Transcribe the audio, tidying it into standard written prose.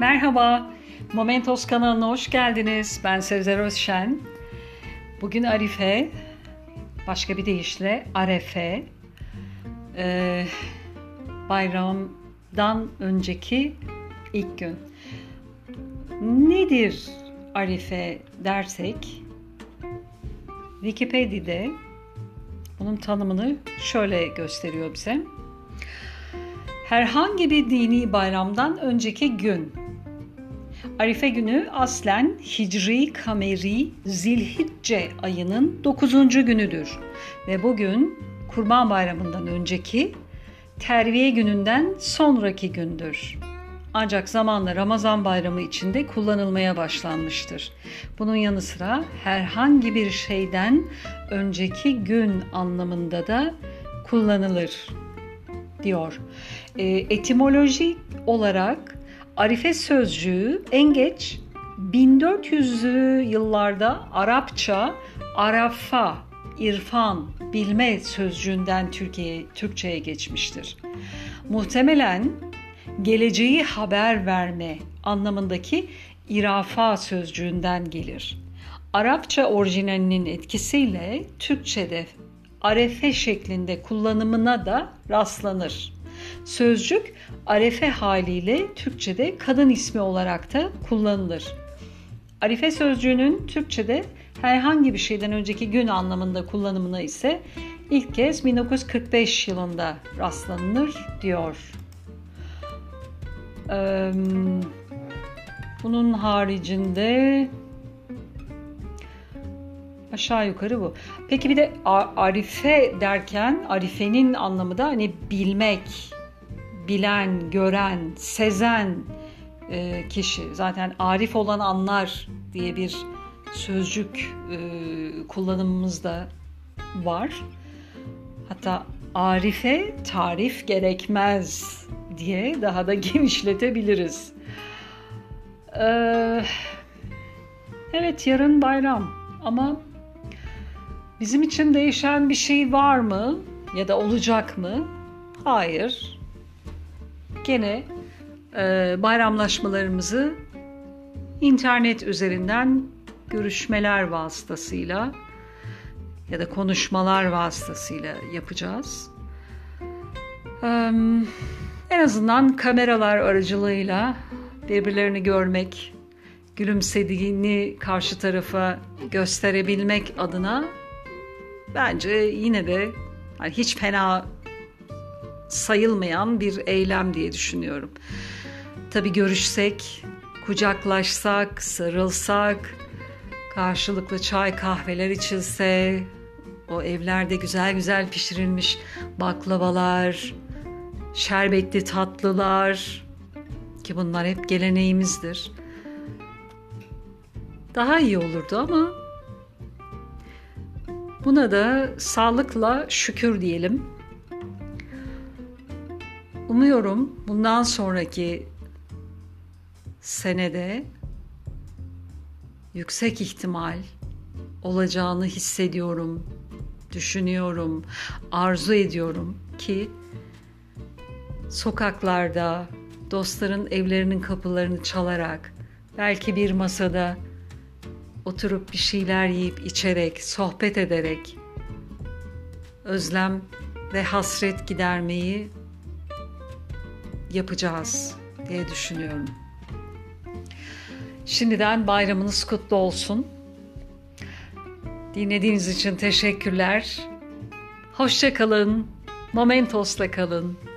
Merhaba, Momentos kanalına hoş geldiniz. Ben Sevda Özşen. Bugün Arife, başka bir deyişle Arefe, bayramdan önceki ilk gün. Nedir Arife dersek, Wikipedia'da bunun tanımını şöyle gösteriyor bize. Herhangi bir dini bayramdan önceki gün. Arife günü aslen Hicri Kameri Zilhicce ayının 9. günüdür. Ve bugün Kurban Bayramı'ndan önceki, terviye gününden sonraki gündür. Ancak zamanla Ramazan Bayramı içinde kullanılmaya başlanmıştır. Bunun yanı sıra herhangi bir şeyden önceki gün anlamında da kullanılır diyor. Etimoloji olarak Arife sözcüğü en geç 1400'lü yıllarda Arapça Arafa, irfan, bilme sözcüğünden Türkçe'ye geçmiştir. Muhtemelen geleceği haber verme anlamındaki irafa sözcüğünden gelir. Arapça orijinalinin etkisiyle Türkçe'de Arefe şeklinde kullanımına da rastlanır. Sözcük Arefe haliyle Türkçe'de kadın ismi olarak da kullanılır. Arife sözcüğünün Türkçe'de herhangi bir şeyden önceki gün anlamında kullanımına ise ilk kez 1945 yılında rastlanılır diyor. Bunun haricinde aşağı yukarı bu. Peki bir de Arife derken Arife'nin anlamı da hani bilmek, bilen, gören, sezen kişi. Zaten Arif olan anlar diye bir sözcük kullanımımız da var. Hatta Arife tarif gerekmez diye daha da genişletebiliriz. Evet, yarın bayram ama bizim için değişen bir şey var mı ya da olacak mı? Hayır. Gene bayramlaşmalarımızı internet üzerinden görüşmeler vasıtasıyla ya da konuşmalar vasıtasıyla yapacağız. En azından kameralar aracılığıyla birbirlerini görmek, gülümsediğini karşı tarafa gösterebilmek adına bence yine de yani hiç fena sayılmayan bir eylem diye düşünüyorum. Tabii görüşsek, kucaklaşsak, sarılsak, karşılıklı çay kahveler içilse, o evlerde güzel güzel pişirilmiş baklavalar, şerbetli tatlılar ki bunlar hep geleneğimizdir. Daha iyi olurdu ama buna da sağlıkla şükür diyelim. Umuyorum bundan sonraki senede yüksek ihtimal olacağını hissediyorum, düşünüyorum, arzu ediyorum ki sokaklarda, dostların evlerinin kapılarını çalarak, belki bir masada oturup bir şeyler yiyip içerek, sohbet ederek özlem ve hasret gidermeyi yapacağız diye düşünüyorum. Şimdiden bayramınız kutlu olsun. Dinlediğiniz için teşekkürler. Hoşça kalın, Momentos'la kalın.